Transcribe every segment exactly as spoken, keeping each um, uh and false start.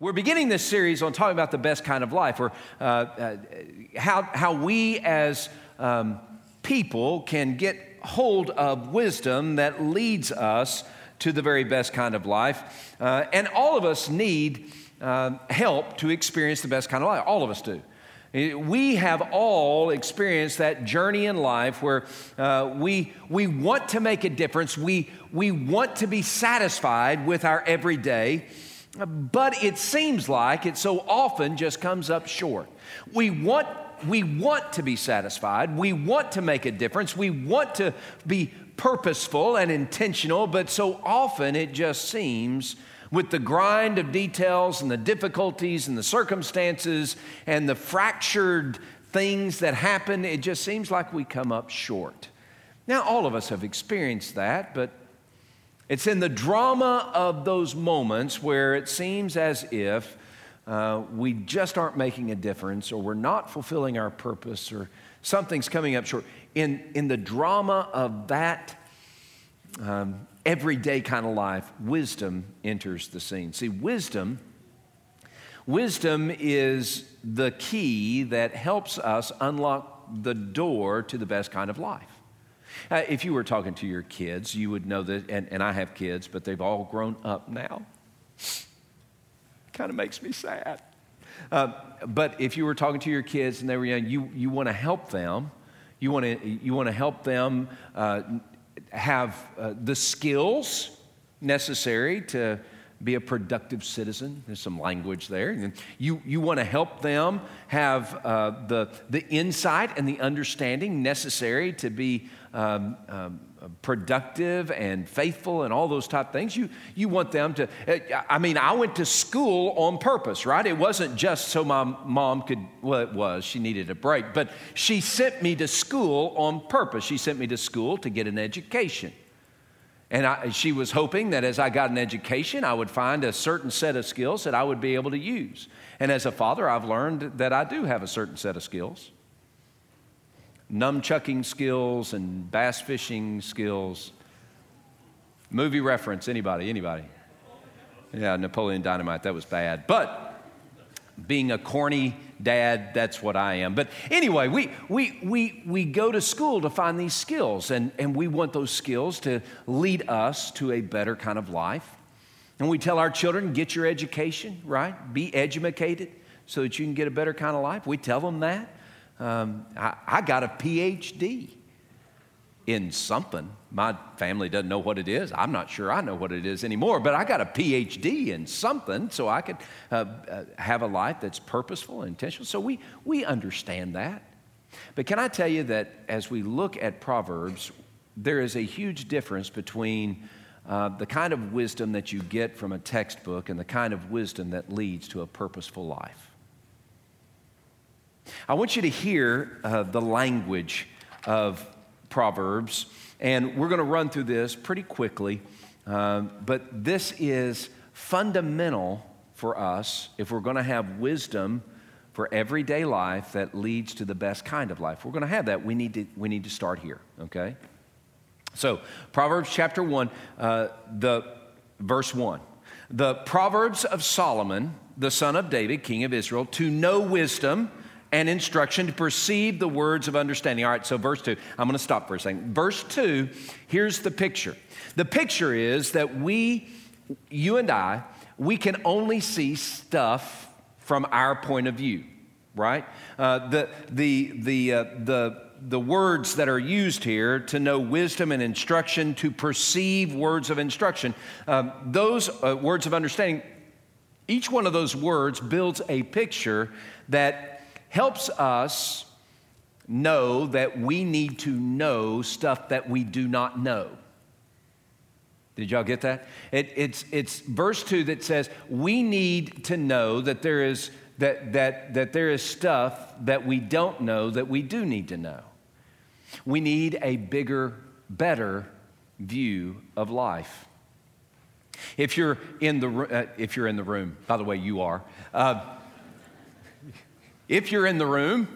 We're beginning this series on talking about the best kind of life, or uh, uh, how, how we as um, people can get hold of wisdom that leads us to the very best kind of life. Uh, and all of us need uh, help to experience the best kind of life. All of us do. We have all experienced that journey in life where uh, we, we want to make a difference. We, we want to be satisfied with our everyday, but it seems like it so often just comes up short. We want, we want to be satisfied. We want to make a difference. We want to be purposeful and intentional, but so often it just seems with the grind of details and the difficulties and the circumstances and the fractured things that happen, it just seems like we come up short. Now, all of us have experienced that, but it's in the drama of those moments where it seems as if uh, we just aren't making a difference, or we're not fulfilling our purpose, or something's coming up short. In, in the drama of that um, everyday kind of life, wisdom enters the scene. See, wisdom, wisdom is the key that helps us unlock the door to the best kind of life. Uh, if you were talking to your kids, you would know that, and, and I have kids, but they've all grown up now. Kind of makes me sad. Uh, but if you were talking to your kids and they were young, you, you want to help them. You want to you want to help them uh, have uh, the skills necessary to be a productive citizen. There's some language there. And you you want to help them have uh, the the insight and the understanding necessary to be um, um, productive and faithful and all those type of things. You you want them to. I mean, I went to school on purpose, right? It wasn't just so my mom could. Well, it was. She needed a break, but she sent me to school on purpose. She sent me to school to get an education. And I, she was hoping that as I got an education, I would find a certain set of skills that I would be able to use. And as a father, I've learned that I do have a certain set of skills. Nunchucking skills and bass fishing skills. Movie reference, anybody, anybody? Yeah, Napoleon Dynamite, that was bad. But being a corny dad, that's what I am. But anyway, we we we we go to school to find these skills, and, and we want those skills to lead us to a better kind of life. And we tell our children, get your education, right? Be educated so that you can get a better kind of life. We tell them that. Um, I, I got a P H D in something. My family doesn't know what it is. I'm not sure I know what it is anymore, but I got a P H D in something so I could uh, uh, have a life that's purposeful and intentional. So we, we understand that. But can I tell you that as we look at Proverbs, there is a huge difference between uh, the kind of wisdom that you get from a textbook and the kind of wisdom that leads to a purposeful life. I want you to hear uh, the language of Proverbs, and we're going to run through this pretty quickly, um, but this is fundamental for us if we're going to have wisdom for everyday life that leads to the best kind of life. We're going to have that. We need to, we need to start here, okay? So Proverbs chapter one, uh, the verse one. The Proverbs of Solomon, the son of David, king of Israel, to know wisdom and instruction, to perceive the words of understanding. All right, so verse two. I'm going to stop for a second. Verse two, here's the picture. The picture is that we, you and I, we can only see stuff from our point of view, right? Uh, the the the uh, the the words that are used here, to know wisdom and instruction, to perceive words of instruction, uh, those uh, words of understanding. Each one of those words builds a picture that helps us know that we need to know stuff that we do not know. Did y'all get that? It, it's it's verse two that says we need to know that there is that that that there is stuff that we don't know that we do need to know. We need a bigger, better view of life. If you're in the uh, if you're in the room, by the way, you are. Uh, If you're in the room,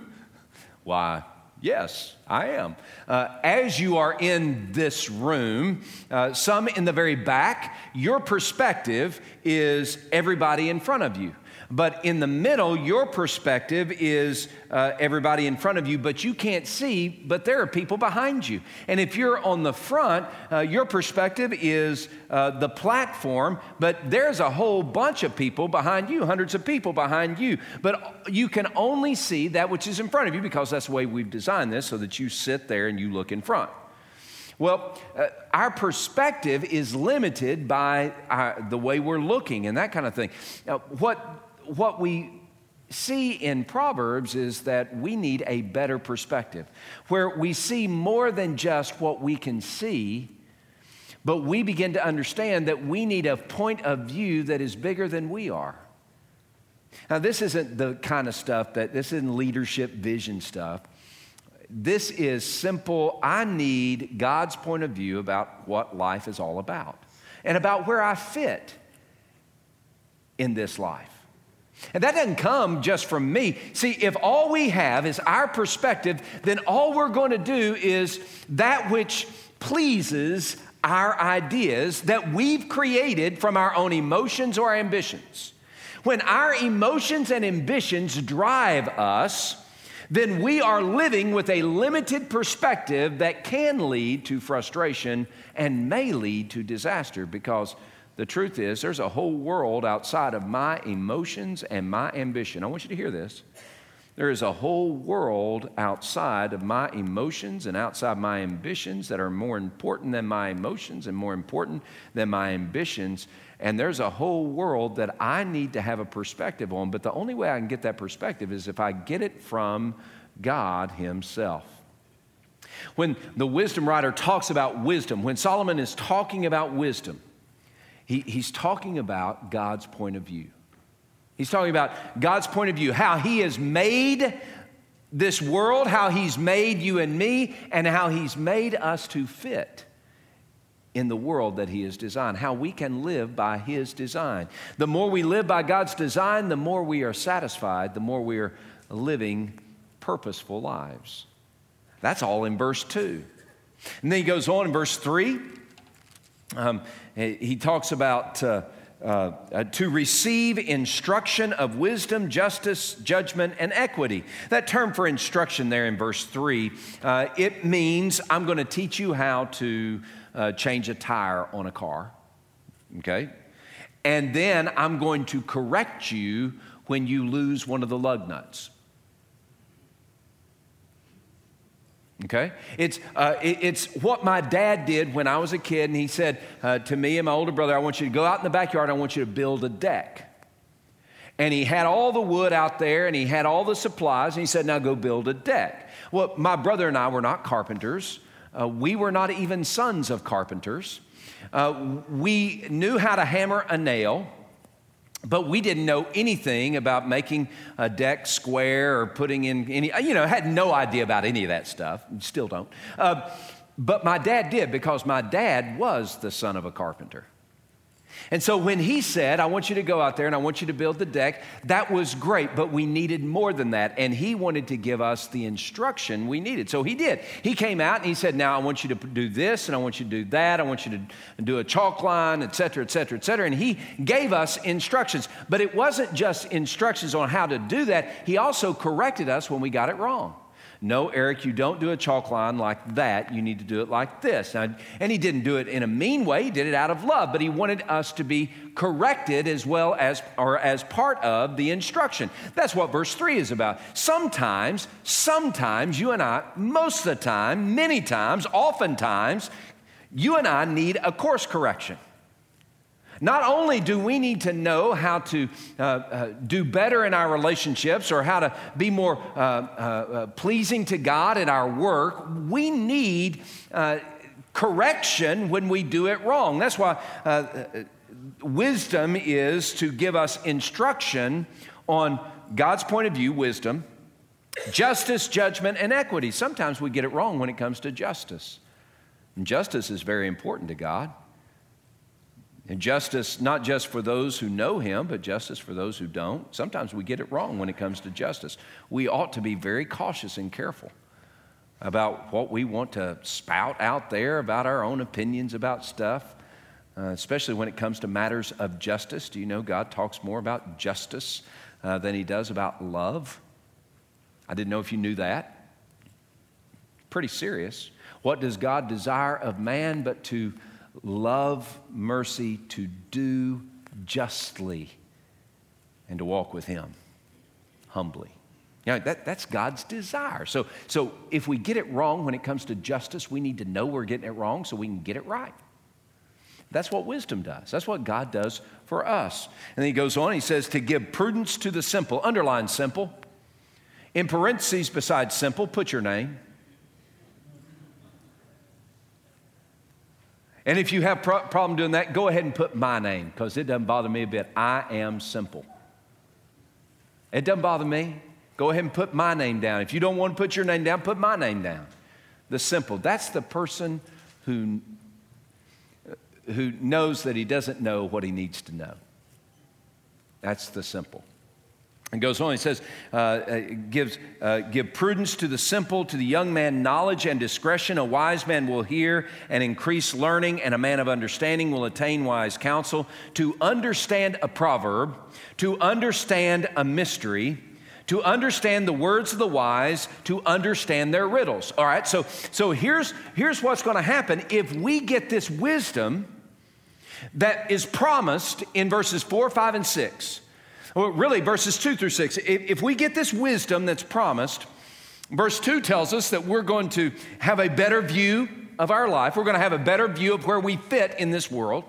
why, Yes, I am. Uh, as you are in this room, uh, some in the very back, your perspective is everybody in front of you. But in the middle, your perspective is uh, everybody in front of you, but you can't see, but there are people behind you. And if you're on the front, uh, your perspective is uh, the platform, but there's a whole bunch of people behind you, hundreds of people behind you. But you can only see that which is in front of you because that's the way we've designed this, so that you sit there and you look in front. Well, uh, our perspective is limited by our, the way we're looking and that kind of thing. Now, what... What we see in Proverbs is that we need a better perspective, where we see more than just what we can see, but we begin to understand that we need a point of view that is bigger than we are. Now, this isn't the kind of stuff that, this isn't leadership vision stuff. This is simple, I need God's point of view about what life is all about and about where I fit in this life. And that doesn't come just from me. See, if all we have is our perspective, then all we're going to do is that which pleases our ideas that we've created from our own emotions or ambitions. When our emotions and ambitions drive us, then we are living with a limited perspective that can lead to frustration and may lead to disaster, because the truth is, there's a whole world outside of my emotions and my ambition. I want you to hear this. There is a whole world outside of my emotions and outside my ambitions that are more important than my emotions and more important than my ambitions. And there's a whole world that I need to have a perspective on. But the only way I can get that perspective is if I get it from God Himself. When the wisdom writer talks about wisdom, when Solomon is talking about wisdom, He, he's talking about God's point of view. He's talking about God's point of view, how He has made this world, how He's made you and me, and how He's made us to fit in the world that He has designed, how we can live by His design. The more we live by God's design, the more we are satisfied, the more we are living purposeful lives. That's all in verse two. And then he goes on in verse three. Um, he talks about uh, uh, to receive instruction of wisdom, justice, judgment, and equity. That term for instruction there in verse three, uh, it means I'm going to teach you how to uh, change a tire on a car, okay? And then I'm going to correct you when you lose one of the lug nuts. Okay, it's uh, it, it's what my dad did when I was a kid, and he said uh, to me and my older brother, I want you to go out in the backyard, I want you to build a deck. And he had all the wood out there, and he had all the supplies, and he said, now go build a deck. Well, my brother and I were not carpenters. Uh, we were not even sons of carpenters. Uh, we knew how to hammer a nail, but we didn't know anything about making a deck square or putting in any, you know, had no idea about any of that stuff. Still don't. Uh, but my dad did, because my dad was the son of a carpenter. And so when he said, I want you to go out there and I want you to build the deck, that was great, but we needed more than that. And he wanted to give us the instruction we needed. So he did. He came out and he said, now I want you to do this and I want you to do that. I want you to do a chalk line, et cetera, et cetera, et cetera. And he gave us instructions. But it wasn't just instructions on how to do that. He also corrected us when we got it wrong. No, Eric, you don't do a chalk line like that. You need to do it like this. Now, and he didn't do it in a mean way. He did it out of love, but he wanted us to be corrected as well as, or as part of the instruction. That's what verse three is about. Sometimes, sometimes you and I, most of the time, many times, oftentimes, you and I need a course correction. Not only do we need to know how to uh, uh, do better in our relationships or how to be more uh, uh, pleasing to God in our work, we need uh, correction when we do it wrong. That's why uh, wisdom is to give us instruction on God's point of view, wisdom, justice, judgment, and equity. Sometimes we get it wrong when it comes to justice. And justice is very important to God. And justice, not just for those who know Him, but justice for those who don't. Sometimes we get it wrong when it comes to justice. We ought to be very cautious and careful about what we want to spout out there about our own opinions about stuff, uh, especially when it comes to matters of justice. Do you know God talks more about justice uh, than he does about love? I didn't know if you knew that. Pretty serious. What does God desire of man but to love mercy, to do justly, and to walk with him humbly? You know, that, that's God's desire. So, so if we get it wrong when it comes to justice, we need to know we're getting it wrong so we can get it right. That's what wisdom does. That's what God does for us. And then he goes on, he says, to give prudence to the simple. Underline simple. In parentheses beside simple, put your name. And if you have a pro- problem doing that, go ahead and put my name, because it doesn't bother me a bit. I am simple. It doesn't bother me. Go ahead and put my name down. If you don't want to put your name down, put my name down. The simple. That's the person who, who knows that he doesn't know what he needs to know. That's the simple. It goes on, he says, uh, gives, uh, give prudence to the simple, to the young man knowledge and discretion. A wise man will hear and increase learning, and a man of understanding will attain wise counsel. To understand a proverb, to understand a mystery, to understand the words of the wise, to understand their riddles. All right, so, so here's, here's what's going to happen. If we get this wisdom that is promised in verses four, five, and six, well, really, verses two through six. If, if we get this wisdom that's promised, verse two tells us that we're going to have a better view of our life. We're going to have a better view of where we fit in this world.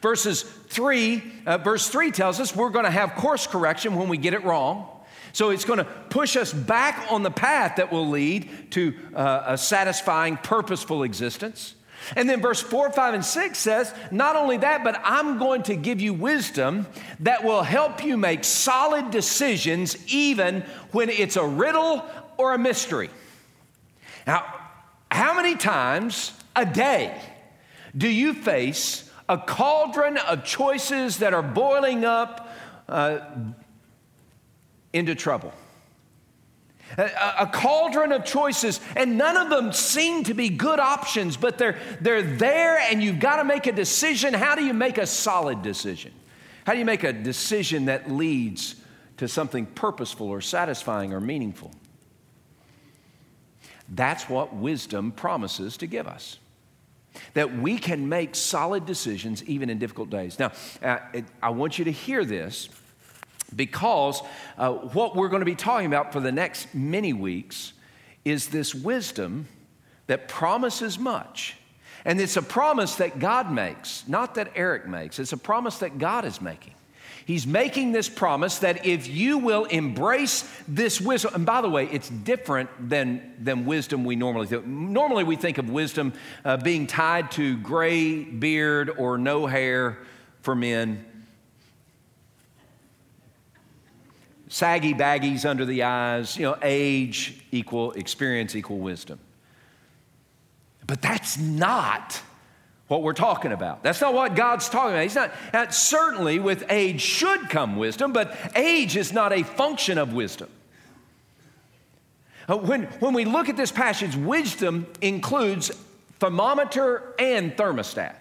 Verses three, uh, verse three tells us we're going to have course correction when we get it wrong. So it's going to push us back on the path that will lead to uh, a satisfying, purposeful existence. And then verse four, five, and six says, not only that, but I'm going to give you wisdom that will help you make solid decisions even when it's a riddle or a mystery. Now, how many times a day do you face a cauldron of choices that are boiling up uh, into trouble? A cauldron of choices, and none of them seem to be good options, but they're, they're there, and you've got to make a decision. How do you make a solid decision? How do you make a decision that leads to something purposeful or satisfying or meaningful? That's what wisdom promises to give us, that we can make solid decisions even in difficult days. Now, I want you to hear this, because uh, what we're going to be talking about for the next many weeks is this wisdom that promises much. And it's a promise that God makes, not that Eric makes. It's a promise that God is making. He's making this promise that if you will embrace this wisdom, and by the way, it's different than, than wisdom we normally think. Normally we think of wisdom uh, being tied to gray beard or no hair for men, saggy baggies under the eyes, you know, age equal experience equal wisdom. But that's not what we're talking about. That's not what God's talking about. He's not, and certainly with age should come wisdom, but age is not a function of wisdom. When, when we look at this passage, wisdom includes thermometer and thermostat.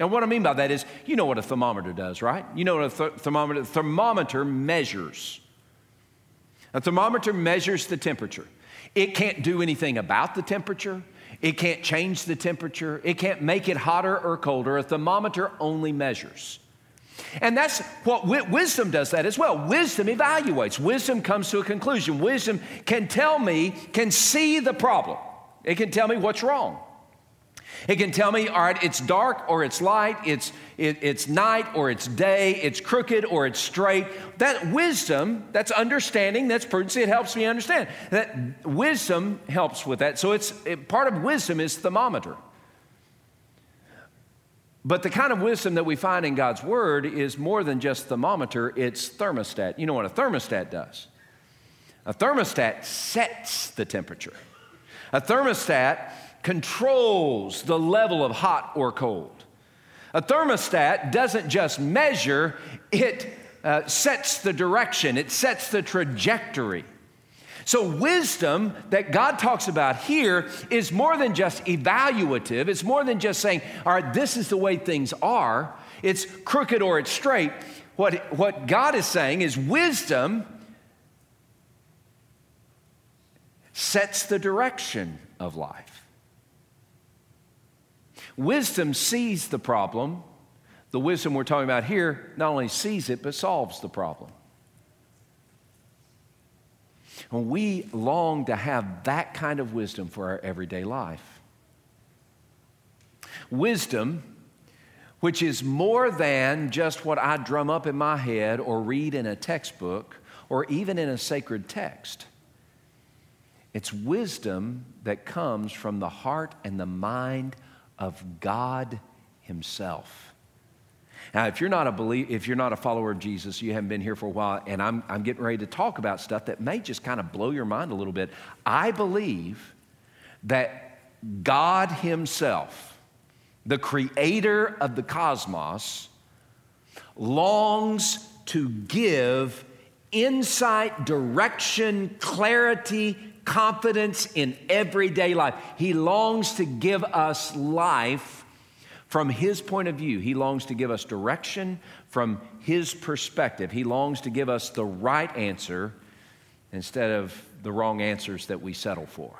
Now, what I mean by that is, you know what a thermometer does, right? You know what a th- thermometer, thermometer measures. A thermometer measures the temperature. It can't do anything about the temperature. It can't change the temperature. It can't make it hotter or colder. A thermometer only measures. And that's what wi- wisdom does that as well. Wisdom evaluates. Wisdom comes to a conclusion. Wisdom can tell me, can see the problem. It can tell me what's wrong. It can tell me, all right, it's dark or it's light, it's it, it's night or it's day, it's crooked or it's straight. That wisdom, that's understanding, that's prudence. It helps me understand. That wisdom helps with that. So it's it, part of wisdom is thermometer. But the kind of wisdom that we find in God's Word is more than just thermometer, it's thermostat. You know what a thermostat does? A thermostat sets the temperature. A thermostat controls the level of hot or cold. A thermostat doesn't just measure, it uh, sets the direction, it sets the trajectory. So wisdom that God talks about here is more than just evaluative. It's more than just saying, all right, this is the way things are. It's crooked or it's straight. What, what God is saying is wisdom sets the direction of life. Wisdom sees the problem. The wisdom we're talking about here not only sees it, but solves the problem. And we long to have that kind of wisdom for our everyday life. Wisdom, which is more than just what I drum up in my head or read in a textbook or even in a sacred text. It's wisdom that comes from the heart and the mind of God Himself. Now, if you're not a believer, if you're not a follower of Jesus, you haven't been here for a while, and I'm, I'm getting ready to talk about stuff that may just kind of blow your mind a little bit. I believe that God Himself, the creator of the cosmos, longs to give insight, direction, clarity, confidence in everyday life. He longs to give us life from His point of view. He longs to give us direction from His perspective. He longs to give us the right answer instead of the wrong answers that we settle for.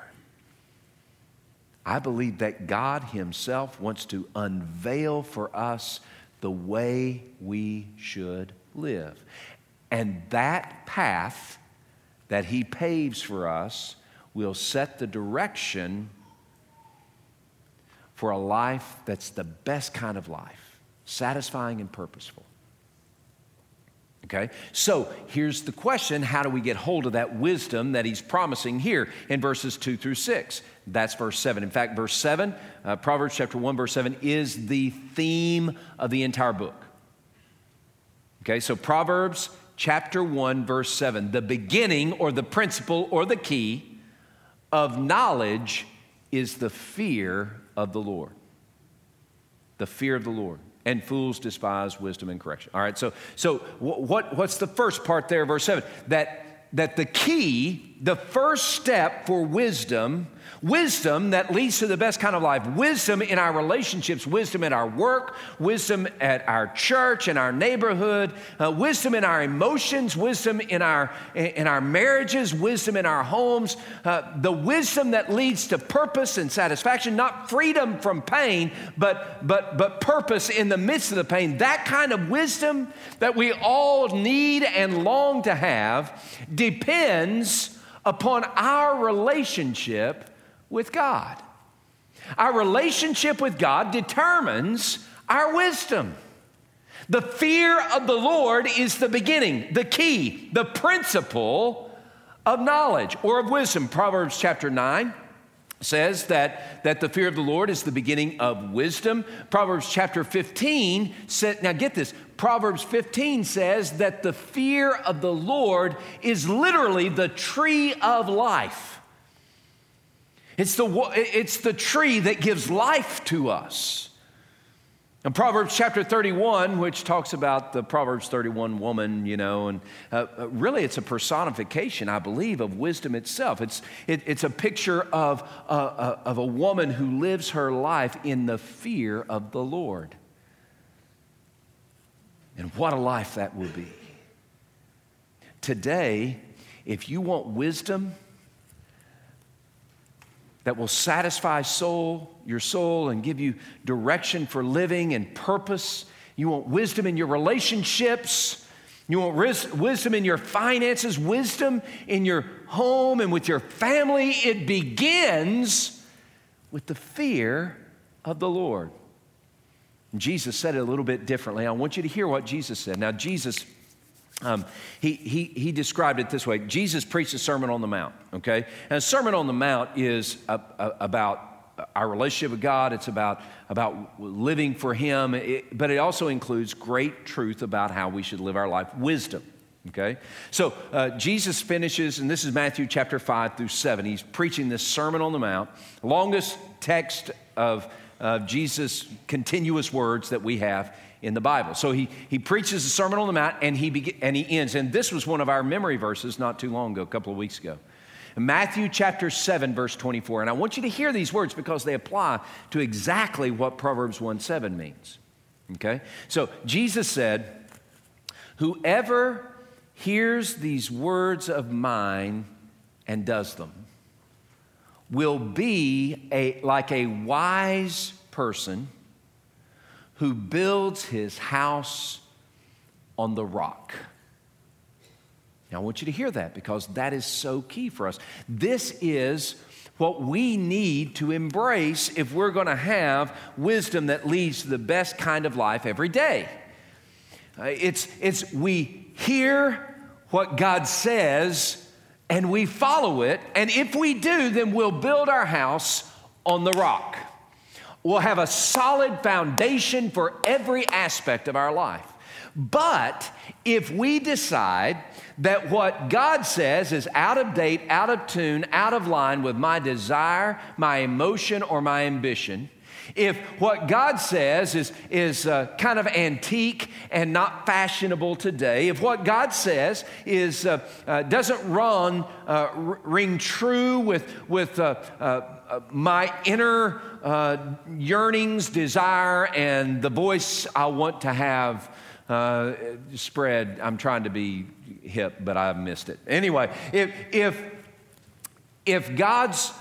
I believe that God Himself wants to unveil for us the way we should live. And that path that He paves for us will set the direction for a life that's the best kind of life, satisfying and purposeful. Okay? So here's the question, how do we get hold of that wisdom that He's promising here in verses two through six? That's verse seven. In fact, verse seven, uh, Proverbs chapter one, verse seven, is the theme of the entire book. Okay, so Proverbs chapter one, verse seven, the beginning or the principle or the key of knowledge is the fear of the Lord. The fear of the Lord. And fools despise wisdom and correction. All right, so so what what's the first part there, verse seven? That that the key, the first step for wisdom, wisdom that leads to the best kind of life, wisdom in our relationships, wisdom in our work, wisdom at our church, in our neighborhood, uh, wisdom in our emotions, wisdom in our, in our marriages, wisdom in our homes, uh, the wisdom that leads to purpose and satisfaction, not freedom from pain, but, but, but purpose in the midst of the pain. That kind of wisdom that we all need and long to have depends upon our relationship with God. Our relationship with God determines our wisdom. The fear of the Lord is the beginning, the key, the principle of knowledge or of wisdom. Proverbs chapter nine says that, that the fear of the Lord is the beginning of wisdom. Proverbs chapter fifteen said, now get this, Proverbs fifteen says that the fear of the Lord is literally the tree of life. It's the, it's the tree that gives life to us. And Proverbs chapter thirty-one, which talks about the Proverbs thirty-one woman, you know, and uh, really it's a personification, I believe, of wisdom itself. It's it, it's a picture of uh, uh, of a woman who lives her life in the fear of the Lord. And what a life that will be. Today, if you want wisdom that will satisfy soul, your soul and give you direction for living and purpose, you want wisdom in your relationships, you want ris- wisdom in your finances, wisdom in your home and with your family, it begins with the fear of the Lord. Jesus said it a little bit differently. I want you to hear what Jesus said. Now, Jesus, um, he, he, he described it this way. Jesus preached a Sermon on the Mount, okay? And a Sermon on the Mount is a, a, about our relationship with God. It's about, about living for Him, it, but it also includes great truth about how we should live our life, wisdom. Okay, so uh, Jesus finishes, and this is Matthew chapter five through seven. He's preaching this Sermon on the Mount, longest text of of uh, Jesus' continuous words that we have in the Bible. So he, he preaches the Sermon on the Mount, and he be, and he ends. And this was one of our memory verses not too long ago, a couple of weeks ago. Matthew chapter seven, verse twenty-four. And I want you to hear these words because they apply to exactly what Proverbs one seven means. Okay? So Jesus said, whoever hears these words of mine and does them will be a, like a wise person who builds his house on the rock. Now, I want you to hear that because that is so key for us. This is what we need to embrace if we're going to have wisdom that leads to the best kind of life every day. Uh, it's, it's we hear what God says and we follow it, and if we do, then we'll build our house on the rock. We'll have a solid foundation for every aspect of our life. But if we decide that what God says is out of date, out of tune, out of line with my desire, my emotion, or my ambition, if what God says is, is uh, kind of antique and not fashionable today, if what God says is, uh, uh, doesn't run, uh, r- ring true with, with uh, uh, my inner uh, yearnings, desire, and the voice I want to have uh, spread, I'm trying to be hip, but I've missed it. Anyway, if, if, if God's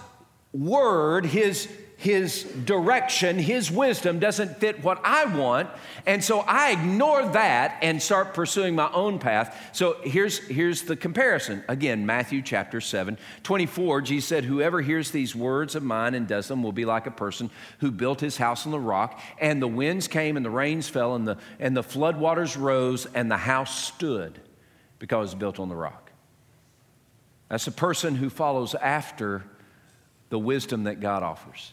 word, his His direction, His wisdom doesn't fit what I want, and so I ignore that and start pursuing my own path. So here's, here's the comparison. Again, Matthew chapter seven, twenty-four, Jesus said, whoever hears these words of mine and does them will be like a person who built his house on the rock, and the winds came and the rains fell and the, and the flood waters rose and the house stood because it was built on the rock. That's a person who follows after the wisdom that God offers.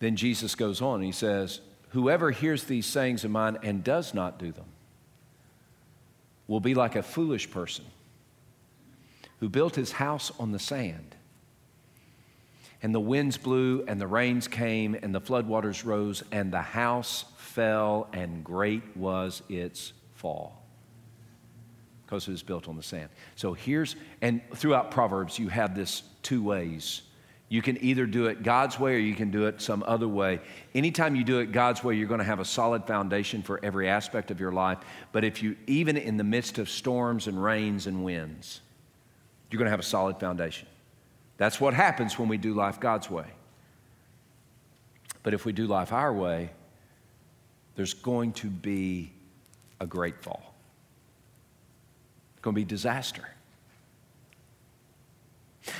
Then Jesus goes on and he says, whoever hears these sayings of mine and does not do them will be like a foolish person who built his house on the sand. And the winds blew and the rains came and the floodwaters rose and the house fell and great was its fall. Because it was built on the sand. So here's, and throughout Proverbs you have this two ways. You can either do it God's way or you can do it some other way. Anytime you do it God's way, you're going to have a solid foundation for every aspect of your life. But if you, even in the midst of storms and rains and winds, you're going to have a solid foundation. That's what happens when we do life God's way. But if we do life our way, there's going to be a great fall. It's going to be disaster.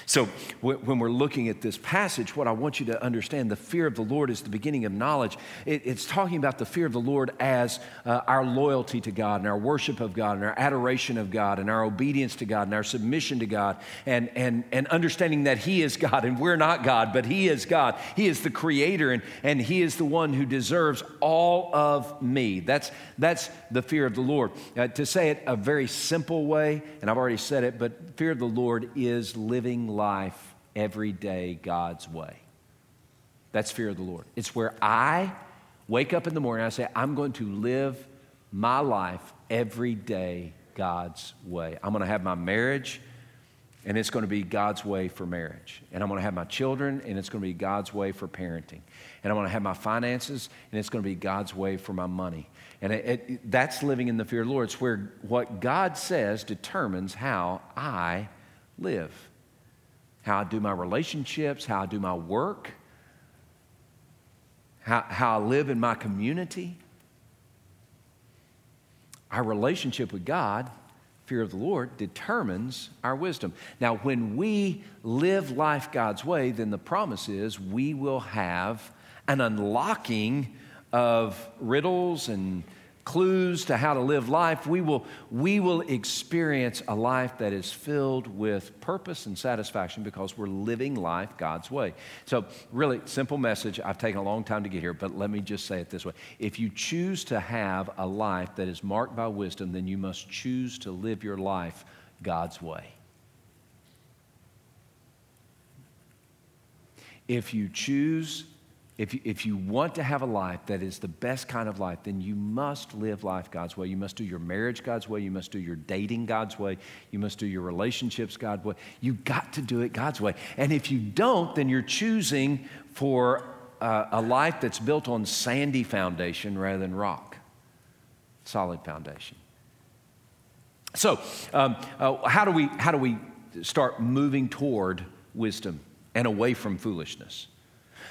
So when we're looking at this passage, what I want you to understand, the fear of the Lord is the beginning of knowledge. It's talking about the fear of the Lord as uh, our loyalty to God and our worship of God and our adoration of God and our obedience to God and our submission to God and, and, and understanding that He is God and we're not God, but He is God. He is the Creator and, and He is the one who deserves all of me. That's, that's the fear of the Lord. Uh, to say it a very simple way, and I've already said it, but fear of the Lord is living life every day God's way. That's fear of the Lord. It's where I wake up in the morning and I say, I'm going to live my life every day God's way. I'm going to have my marriage and it's going to be God's way for marriage. And I'm going to have my children and it's going to be God's way for parenting. And I'm going to have my finances and it's going to be God's way for my money. And it, it, that's living in the fear of the Lord. It's where what God says determines how I live. How I do my relationships, how I do my work, how, how I live in my community. Our relationship with God, fear of the Lord, determines our wisdom. Now, when we live life God's way, then the promise is we will have an unlocking of riddles and clues to how to live life. We will, we will experience a life that is filled with purpose and satisfaction because we're living life God's way. So really, simple message. I've taken a long time to get here, but let me just say it this way. If you choose to have a life that is marked by wisdom, then you must choose to live your life God's way. If you choose If you, if you want to have a life that is the best kind of life, then you must live life God's way. You must do your marriage God's way. You must do your dating God's way. You must do your relationships God's way. You got to do it God's way. And if you don't, then you're choosing for uh, a life that's built on sandy foundation rather than rock, solid foundation. So um, uh, how do we, how do we start moving toward wisdom and away from foolishness?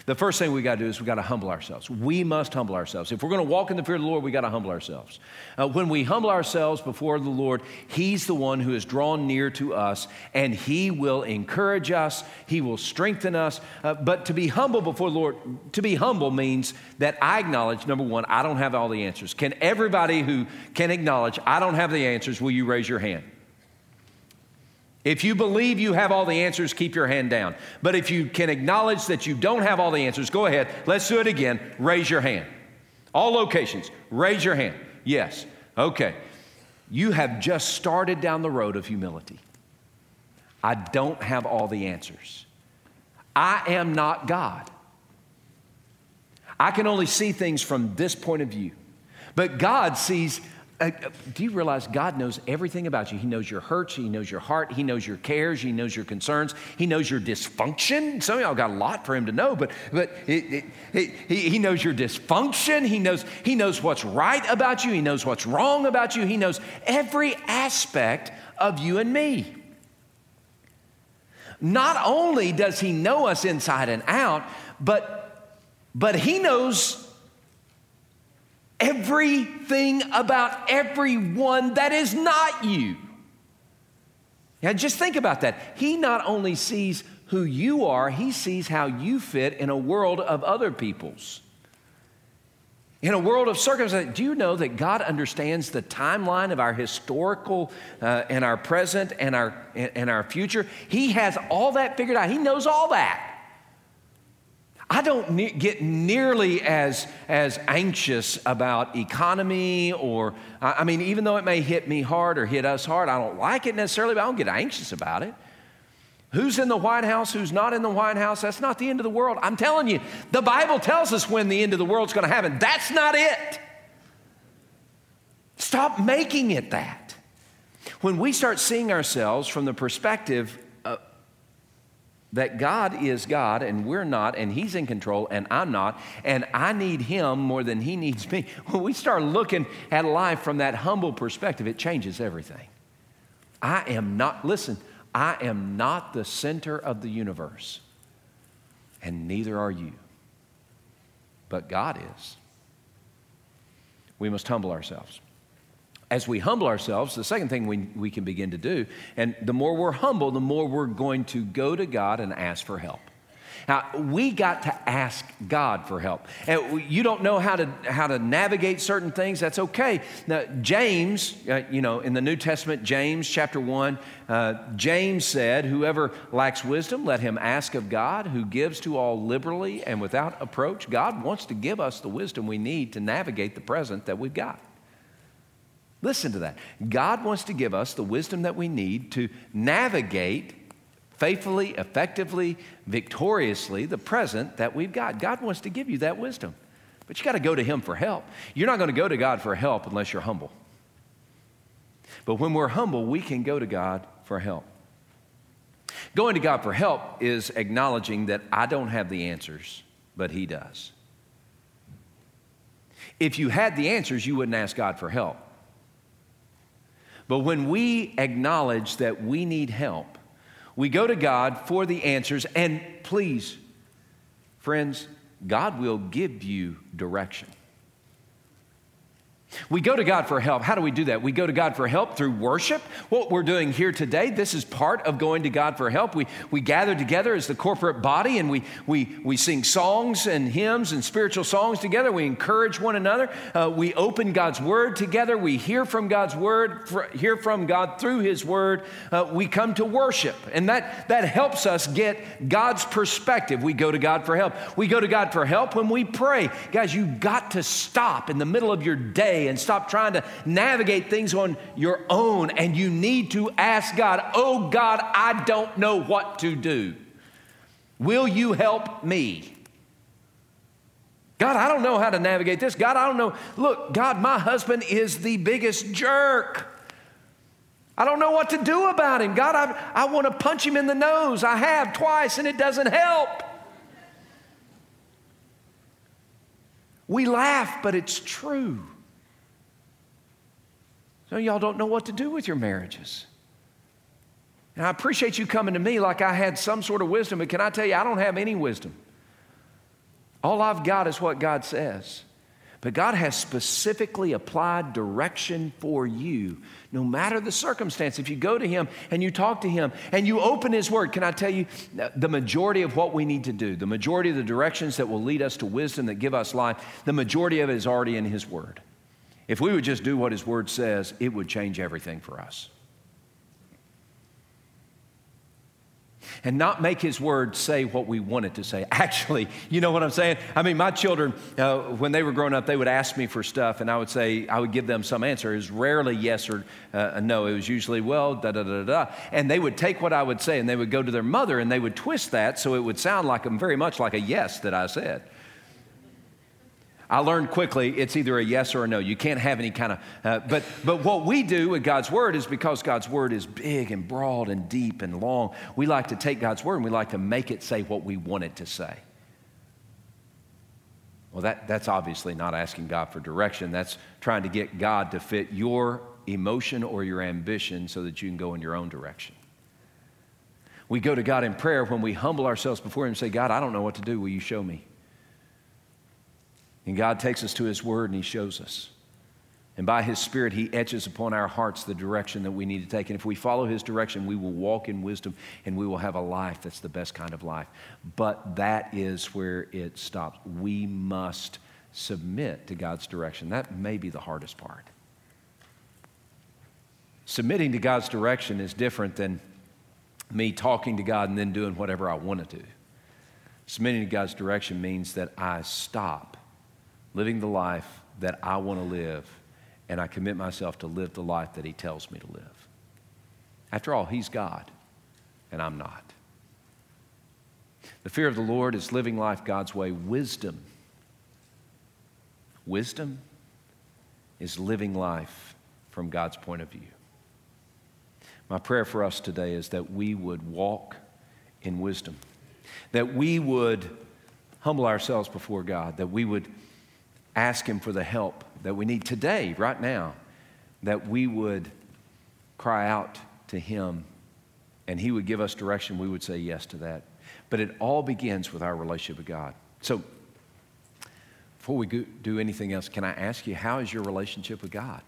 The first thing we got to do is we got to humble ourselves. We must humble ourselves. If we're going to walk in the fear of the Lord, we got to humble ourselves. Uh, when we humble ourselves before the Lord, he's the one who is drawn near to us, and he will encourage us. He will strengthen us. Uh, but to be humble before the Lord, to be humble means that I acknowledge, number one, I don't have all the answers. Can everybody who can acknowledge I don't have the answers, will you raise your hand? If you believe you have all the answers, keep your hand down. But if you can acknowledge that you don't have all the answers, go ahead. Let's do it again. Raise your hand. All locations, raise your hand. Yes. Okay. You have just started down the road of humility. I don't have all the answers. I am not God. I can only see things from this point of view. But God sees. Uh, do you realize God knows everything about you? He knows your hurts. He knows your heart. He knows your cares. He knows your concerns. He knows your dysfunction. Some of y'all got a lot for him to know, but, but it, it, he, he knows your dysfunction. He knows, he knows what's right about you. He knows what's wrong about you. He knows every aspect of you and me. Not only does he know us inside and out, but, but he knows everything about everyone that is not you. Now, just think about that. He not only sees who you are, he sees how you fit in a world of other people's. In a world of circumstance, do you know that God understands the timeline of our historical uh, and our present and our, and our future? He has all that figured out. He knows all that. I don't ne- get nearly as, as anxious about economy or, I mean, even though it may hit me hard or hit us hard, I don't like it necessarily, but I don't get anxious about it. Who's in the White House, who's not in the White House, that's not the end of the world. I'm telling you, the Bible tells us when the end of the world's going to happen. That's not it. Stop making it that. When we start seeing ourselves from the perspective that God is God and we're not, and he's in control and I'm not, and I need him more than he needs me. When we start looking at life from that humble perspective, it changes everything. I am not, listen, I am not the center of the universe, and neither are you, but God is. We must humble ourselves. As we humble ourselves, the second thing we, we can begin to do, and the more we're humble, the more we're going to go to God and ask for help. Now, we got to ask God for help. And you don't know how to, how to navigate certain things, that's okay. Now, James, uh, you know, in the New Testament, James chapter one, uh, James said, whoever lacks wisdom, let him ask of God, who gives to all liberally and without approach. God wants to give us the wisdom we need to navigate the present that we've got. Listen to that. God wants to give us the wisdom that we need to navigate faithfully, effectively, victoriously the present that we've got. God wants to give you that wisdom, but you got to go to him for help. You're not going to go to God for help unless you're humble. But when we're humble, we can go to God for help. Going to God for help is acknowledging that I don't have the answers, but he does. If you had the answers, you wouldn't ask God for help. But when we acknowledge that we need help, we go to God for the answers. And please, friends, God will give you direction. We go to God for help. How do we do that? We go to God for help through worship. What we're doing here today, this is part of going to God for help. We, we gather together as the corporate body, and we, we, we sing songs and hymns and spiritual songs together. We encourage one another. Uh, we open God's Word together. We hear from God's Word, for, hear from God through His Word. Uh, we come to worship, and that, that helps us get God's perspective. We go to God for help. We go to God for help when we pray. Guys, you've got to stop in the middle of your day and stop trying to navigate things on your own, and you need to ask God, oh God, I don't know what to do. Will you help me? God, I don't know how to navigate this. God, I don't know. Look, God, my husband is the biggest jerk. I don't know what to do about him. God, I, I want to punch him in the nose. I have twice, and it doesn't help. We laugh, but it's true. Some of y'all don't know what to do with your marriages. And I appreciate you coming to me like I had some sort of wisdom, but can I tell you, I don't have any wisdom. All I've got is what God says. But God has specifically applied direction for you, no matter the circumstance. If you go to Him and you talk to Him and you open His Word, can I tell you, the majority of what we need to do, the majority of the directions that will lead us to wisdom that give us life, the majority of it is already in His Word. If we would just do what His Word says, it would change everything for us. And not make His Word say what we want it to say. Actually, you know what I'm saying? I mean, my children, uh, when they were growing up, they would ask me for stuff, and I would say, I would give them some answer. It was rarely yes or uh, no. It was usually, well, da-da-da-da. And they would take what I would say, and they would go to their mother, and they would twist that so it would sound like a, very much like a yes that I said. I learned quickly it's either a yes or a no. You can't have any kind of, uh, but but what we do with God's Word is because God's Word is big and broad and deep and long, we like to take God's Word and we like to make it say what we want it to say. Well, that, that's obviously not asking God for direction. That's trying to get God to fit your emotion or your ambition so that you can go in your own direction. We go to God in prayer when we humble ourselves before Him and say, God, I don't know what to do. Will you show me? And God takes us to His Word and He shows us. And by His Spirit, He etches upon our hearts the direction that we need to take. And if we follow His direction, we will walk in wisdom and we will have a life that's the best kind of life. But that is where it stops. We must submit to God's direction. That may be the hardest part. Submitting to God's direction is different than me talking to God and then doing whatever I want to do. Submitting to God's direction means that I stop living the life that I want to live, and I commit myself to live the life that He tells me to live. After all, He's God, and I'm not. The fear of the Lord is living life God's way. Wisdom, wisdom is living life from God's point of view. My prayer for us today is that we would walk in wisdom, that we would humble ourselves before God, that we would ask Him for the help that we need today, right now, that we would cry out to Him and He would give us direction. We would say yes to that. But it all begins with our relationship with God. So before we do anything else, can I ask you, how is your relationship with God?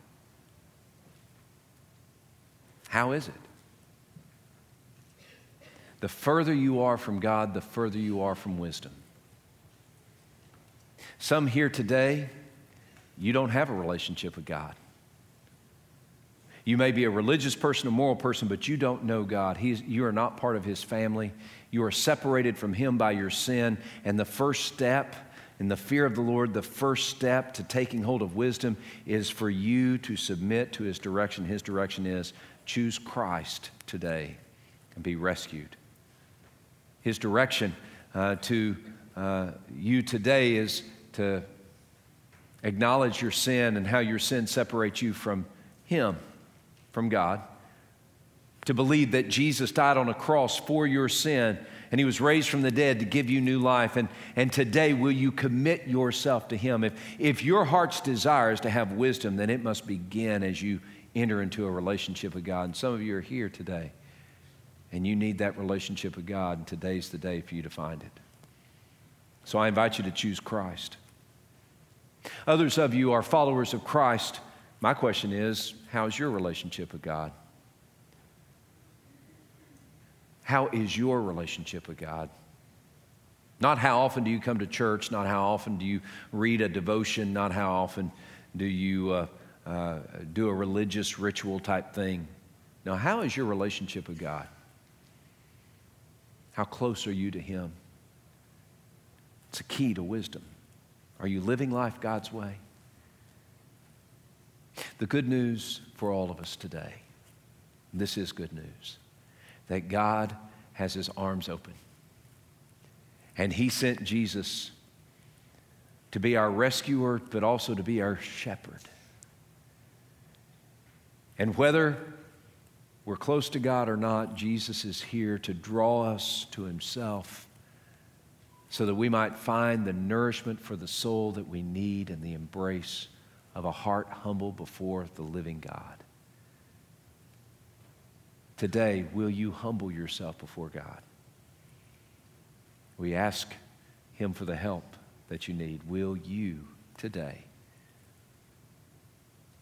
How is it? The further you are from God, the further you are from wisdom. Some here today, you don't have a relationship with God. You may be a religious person, a moral person, but you don't know God. He's, you are not part of His family. You are separated from Him by your sin. And the first step in the fear of the Lord, the first step to taking hold of wisdom is for you to submit to His direction. His direction is choose Christ today and be rescued. His direction uh, to uh, you today is to acknowledge your sin and how your sin separates you from Him, from God, to believe that Jesus died on a cross for your sin and He was raised from the dead to give you new life. And, and today, will you commit yourself to Him? If, if your heart's desire is to have wisdom, then it must begin as you enter into a relationship with God. And some of you are here today, and you need that relationship with God, and today's the day for you to find it. So I invite you to choose Christ. Others of you are followers of Christ. My question is, how is your relationship with God? How is your relationship with God? Not how often do you come to church, not how often do you read a devotion, not how often do you uh, uh, do a religious ritual type thing. No, how is your relationship with God? How close are you to Him? It's a key to wisdom. Are you living life God's way? The good news for all of us today, this is good news, that God has His arms open. And He sent Jesus to be our rescuer, but also to be our shepherd. And whether we're close to God or not, Jesus is here to draw us to himself so that we might find the nourishment for the soul that we need and the embrace of a heart humble before the living God. Today, will you humble yourself before God? We ask him for the help that you need. Will you today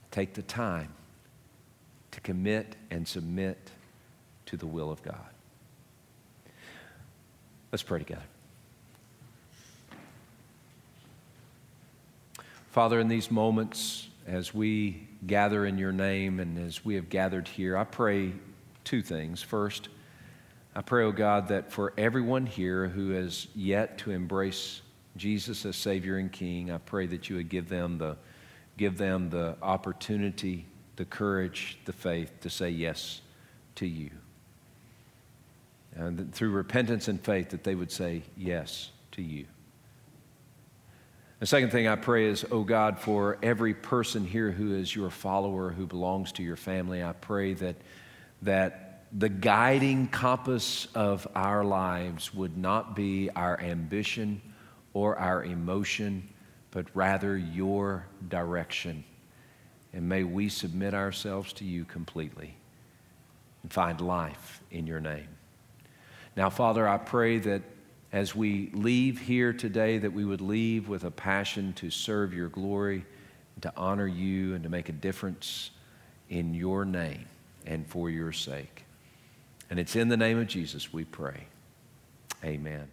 take the time to commit and submit to the will of God? Let's pray together. Father, in these moments, as we gather in your name and as we have gathered here, I pray two things. First, I pray, oh God, that for everyone here who has yet to embrace Jesus as Savior and King, I pray that you would give them the, give them the opportunity, the courage, the faith to say yes to you. And through repentance and faith that they would say yes to you. The second thing I pray is, oh God, for every person here who is your follower, who belongs to your family, I pray that, that the guiding compass of our lives would not be our ambition or our emotion, but rather your direction. And may we submit ourselves to you completely and find life in your name. Now, Father, I pray that as we leave here today, that we would leave with a passion to serve your glory, and to honor you, and to make a difference in your name and for your sake. And it's in the name of Jesus we pray. Amen.